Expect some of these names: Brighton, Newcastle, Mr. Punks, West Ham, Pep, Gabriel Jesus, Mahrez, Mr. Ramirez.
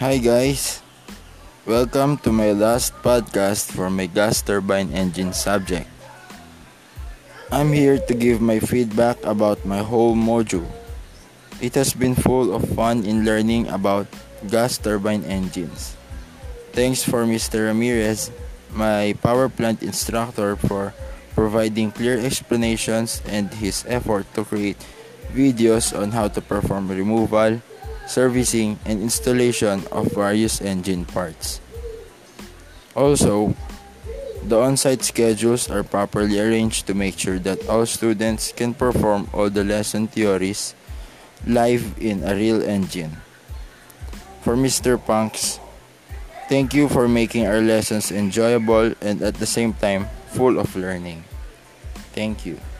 Hi guys, welcome to my last podcast for my gas turbine engine subject. I'm here to give my feedback about my whole module. It has been full of fun in learning about gas turbine engines. Thanks for Mr. Ramirez, my power plant instructor, for providing clear explanations and his effort to create videos on how to perform removal, servicing, and installation of various engine parts. Also, the on-site schedules are properly arranged to make sure that all students can perform all the lesson theories live in a real engine. For Mr. Punks, thank you for making our lessons enjoyable and at the same time full of learning. Thank you.